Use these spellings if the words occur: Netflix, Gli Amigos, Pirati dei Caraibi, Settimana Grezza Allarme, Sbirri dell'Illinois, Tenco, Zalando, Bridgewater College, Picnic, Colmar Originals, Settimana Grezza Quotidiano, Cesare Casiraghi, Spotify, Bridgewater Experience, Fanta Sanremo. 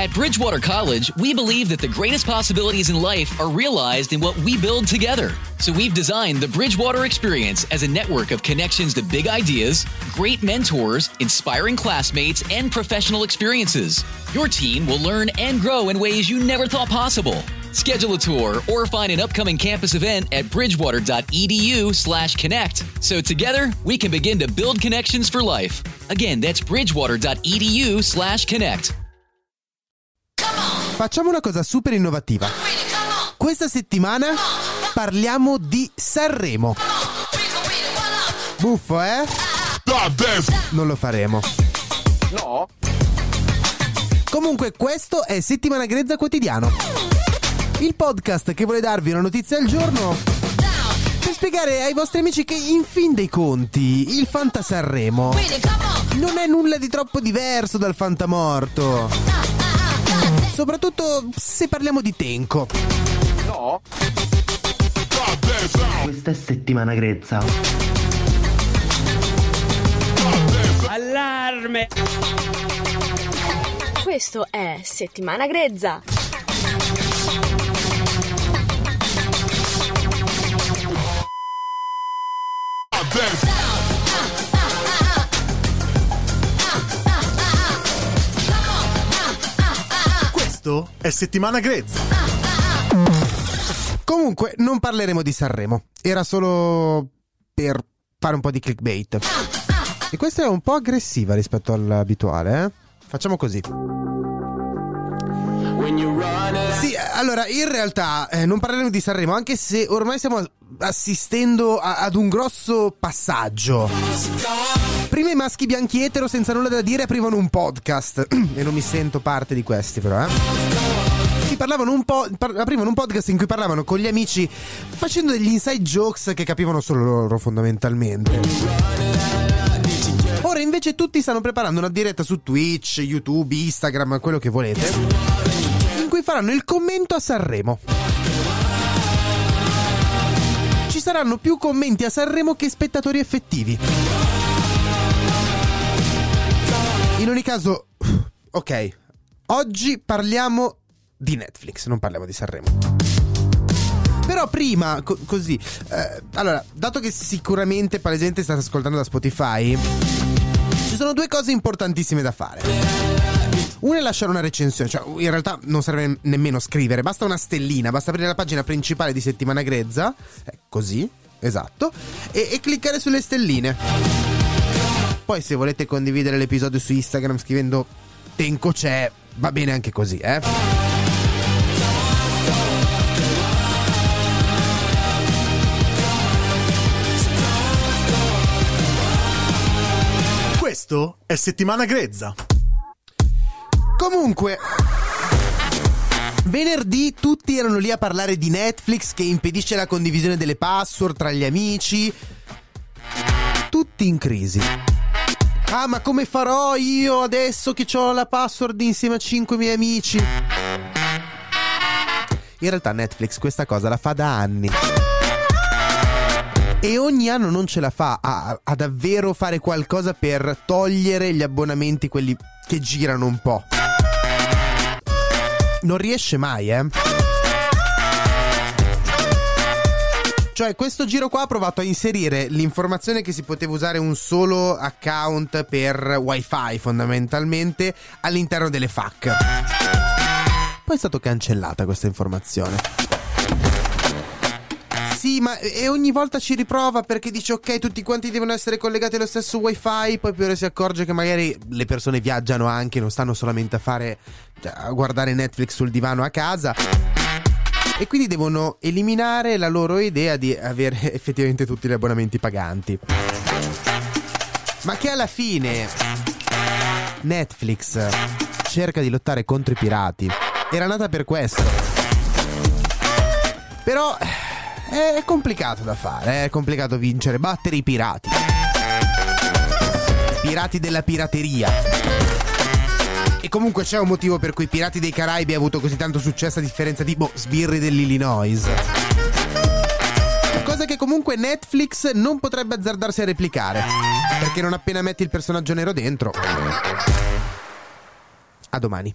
At Bridgewater College, we believe that the greatest possibilities in life are realized in what we build together. So we've designed the Bridgewater Experience as a network of connections to big ideas, great mentors, inspiring classmates, and professional experiences. Your team will learn and grow in ways you never thought possible. Schedule a tour or find an upcoming campus event at bridgewater.edu/connect. So together, we can begin to build connections for life. Again, that's bridgewater.edu/connect. Facciamo una cosa super innovativa. Questa settimana parliamo di Sanremo. Buffo, eh? Non lo faremo. No? Comunque questo è Settimana Grezza Quotidiano, il podcast che vuole darvi una notizia al giorno per spiegare ai vostri amici che in fin dei conti il Fanta Sanremo non è nulla di troppo diverso dal Fanta Morto. Soprattutto se parliamo di Tenco. No? Questa è Settimana Grezza. Allarme! Questo è Settimana Grezza. È Settimana Grezza. Comunque non parleremo di Sanremo. Era solo per fare un po' di clickbait. E questa è un po' aggressiva rispetto all'abituale, eh? Facciamo così. Sì, allora in realtà non parleremo di Sanremo, anche se ormai stiamo assistendo ad un grosso passaggio. Prima i maschi bianchi etero senza nulla da dire aprivano un podcast e non mi sento parte di questi, però aprivano un podcast in cui parlavano con gli amici facendo degli inside jokes che capivano solo loro, fondamentalmente. Ora invece tutti stanno preparando una diretta su Twitch, YouTube, Instagram, quello che volete, in cui faranno il commento a Sanremo. Ci saranno più commenti a Sanremo che spettatori effettivi. In ogni caso, ok, oggi parliamo di Netflix, non parliamo di Sanremo. Però prima, allora, dato che sicuramente palesemente state ascoltando da Spotify, ci sono due cose importantissime da fare. Una è lasciare una recensione, cioè in realtà non serve nemmeno scrivere, basta una stellina, basta aprire la pagina principale di Settimana Grezza, così, esatto, e cliccare sulle stelline. Poi se volete condividere l'episodio su Instagram scrivendo Tenco c'è, va bene anche così, eh. Questo è Settimana Grezza. Comunque, venerdì tutti erano lì a parlare di Netflix che impedisce la condivisione delle password tra gli amici. Tutti in crisi. Ah, ma come farò io adesso che ho la password insieme a 5 miei amici? In realtà Netflix questa cosa la fa da anni. E ogni anno non ce la fa a davvero fare qualcosa per togliere gli abbonamenti, quelli che girano un po'. Non riesce mai, eh. Cioè questo giro qua ha provato a inserire l'informazione che si poteva usare un solo account per wifi fondamentalmente all'interno delle FAQ. Poi è stata cancellata questa informazione. Sì, ma e ogni volta ci riprova perché dice ok, tutti quanti devono essere collegati allo stesso wifi, poi più ora si accorge che magari le persone viaggiano anche, non stanno solamente a guardare Netflix sul divano a casa, e quindi devono eliminare la loro idea di avere effettivamente tutti gli abbonamenti paganti, ma che alla fine Netflix cerca di lottare contro i pirati, era nata per questo, però è complicato da fare, è complicato vincere, battere i pirati. Pirati della pirateria. E comunque c'è un motivo per cui Pirati dei Caraibi ha avuto così tanto successo a differenza di Sbirri dell'Illinois. Cosa che comunque Netflix non potrebbe azzardarsi a replicare, perché non appena metti il personaggio nero dentro. A domani.